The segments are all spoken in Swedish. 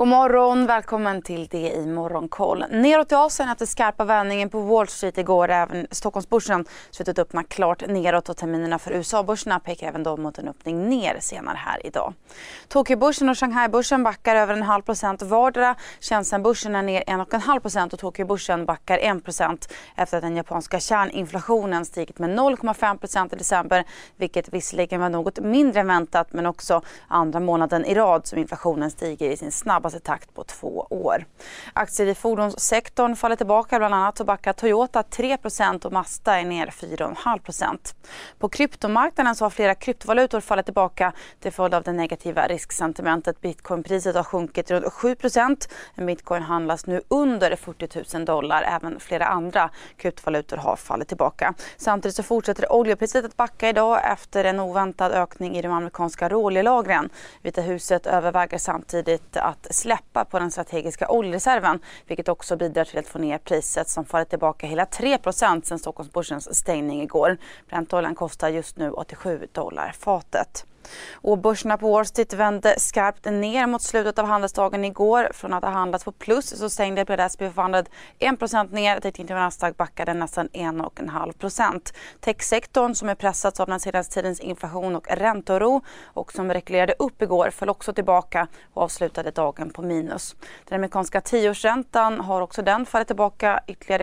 God morgon, välkommen till DI Morgonkoll. Neråt i Asien efter skarpa vändningen på Wall Street igår, även Stockholmsbörsen slutat öppna klart neråt och terminerna för USA-börserna pekar även de mot en öppning ner senare här idag. Tokyo-börsen och Shanghai-börsen backar över 0,5% vardera. Tjänstebörsen är ner 1,5% och Tokyo-börsen backar 1% efter att den japanska kärninflationen stigit med 0,5% i december, vilket visserligen var något mindre än väntat, men också andra månaden i rad som inflationen stiger i sin snabbaste takt på 2 år. Aktier i fordonssektorn faller tillbaka, bland annat så backar Toyota 3% och Mazda är ner 4,5%. På kryptomarknaden så har flera kryptovalutor fallit tillbaka till följd av det negativa risksentimentet. Bitcoinpriset har sjunkit runt 7%. Bitcoin handlas nu under $40 000. Även flera andra kryptovalutor har fallit tillbaka. Samtidigt så fortsätter oljepriset att backa idag efter en oväntad ökning i de amerikanska råoljelagren. Vita huset överväger samtidigt att släppa på den strategiska oljereserven, vilket också bidrar till att få ner priset som fallit tillbaka hela 3% sedan Stockholmsbörsens stängning igår. Brentoljan kostar just nu $87 fatet. Och börserna på Wall Street vände skarpt ner mot slutet av handelsdagen igår. Från att ha handlat på plus så stängde S&P 500 1% ner. Teknikerna Nasdaq backade nästan 1,5%. Techsektorn, som är pressats av den senaste tidens inflation och ränteoro och som rekylerade upp igår, föll också tillbaka och avslutade dagen på minus. Den amerikanska 10-årsräntan har också den fallit tillbaka ytterligare.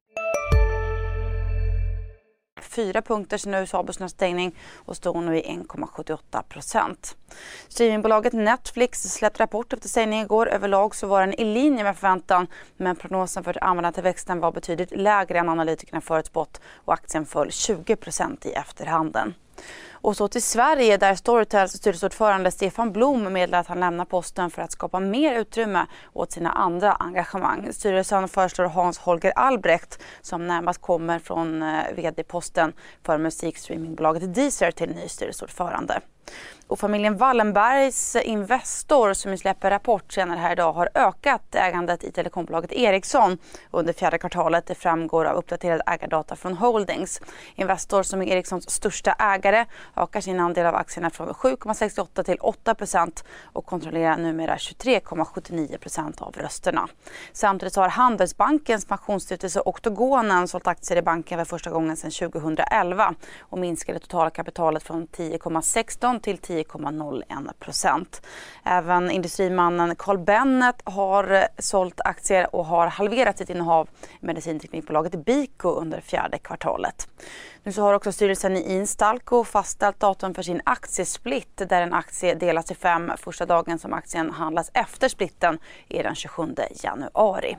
4 punkter sedan USA-börsens stängning och står nu i 1,78%. Streamingbolaget Netflix släppte rapport efter stängning igår. Överlag så var den i linje med förväntan, men prognosen för användartillväxten var betydligt lägre än analytikerna förutspått och aktien föll 20% i efterhanden. Och så till Sverige, där Storytels styrelseordförande Stefan Blom meddelar att han lämnar posten för att skapa mer utrymme åt sina andra engagemang. Styrelsen föreslår Hans Holger Albrecht, som närmast kommer från vd-posten för musikstreamingbolaget Deezer, till ny styrelseordförande. Och familjen Wallenbergs Investor, som släpper rapport senare här idag, har ökat ägandet i telekombolaget Ericsson under fjärde kvartalet. Det framgår av uppdaterad ägardata från Holdings. Investor, som är Ericssons största ägare, ökar sin andel av aktierna från 7,68 till 8% och kontrollerar numera 23,79% av rösterna. Samtidigt har Handelsbankens pensionsstiftelse Octogonen sålt aktier i banken för första gången sedan 2011 och minskade totala kapitalet från 10,16 till 10,01%. Även industrimannen Kolbänet har sålt aktier och har halverat sitt innehav i medicinteknikbolaget Biko under fjärde kvartalet. Nu så har också styrelsen i Instalco fastställt datum för sin aktiesplit, där en aktie delas i 5. Första dagen som aktien handlas efter splitten är den 27 januari.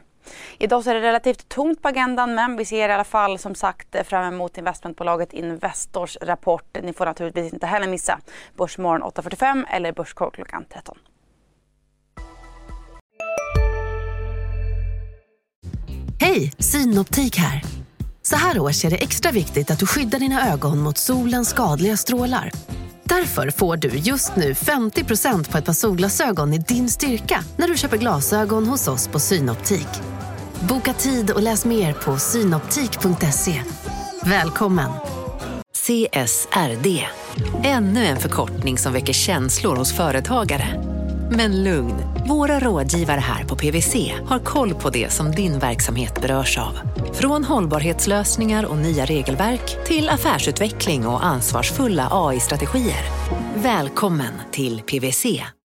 Idag så är det relativt tomt på agendan, men vi ser i alla fall som sagt fram emot investmentbolaget Investors rapport. Ni får naturligtvis inte heller missa Börsmorgon 8:45 eller Börskoll klockan 13. Hej, Synoptik här. Så här års är det extra viktigt att du skyddar dina ögon mot solens skadliga strålar. Därför får du just nu 50% på ett par solglasögon i din styrka när du köper glasögon hos oss på Synoptik. Boka tid och läs mer på synoptik.se. Välkommen! CSRD. Ännu en förkortning som väcker känslor hos företagare. Men lugn, våra rådgivare här på PwC har koll på det som din verksamhet berörs av. Från hållbarhetslösningar och nya regelverk till affärsutveckling och ansvarsfulla AI-strategier. Välkommen till PwC.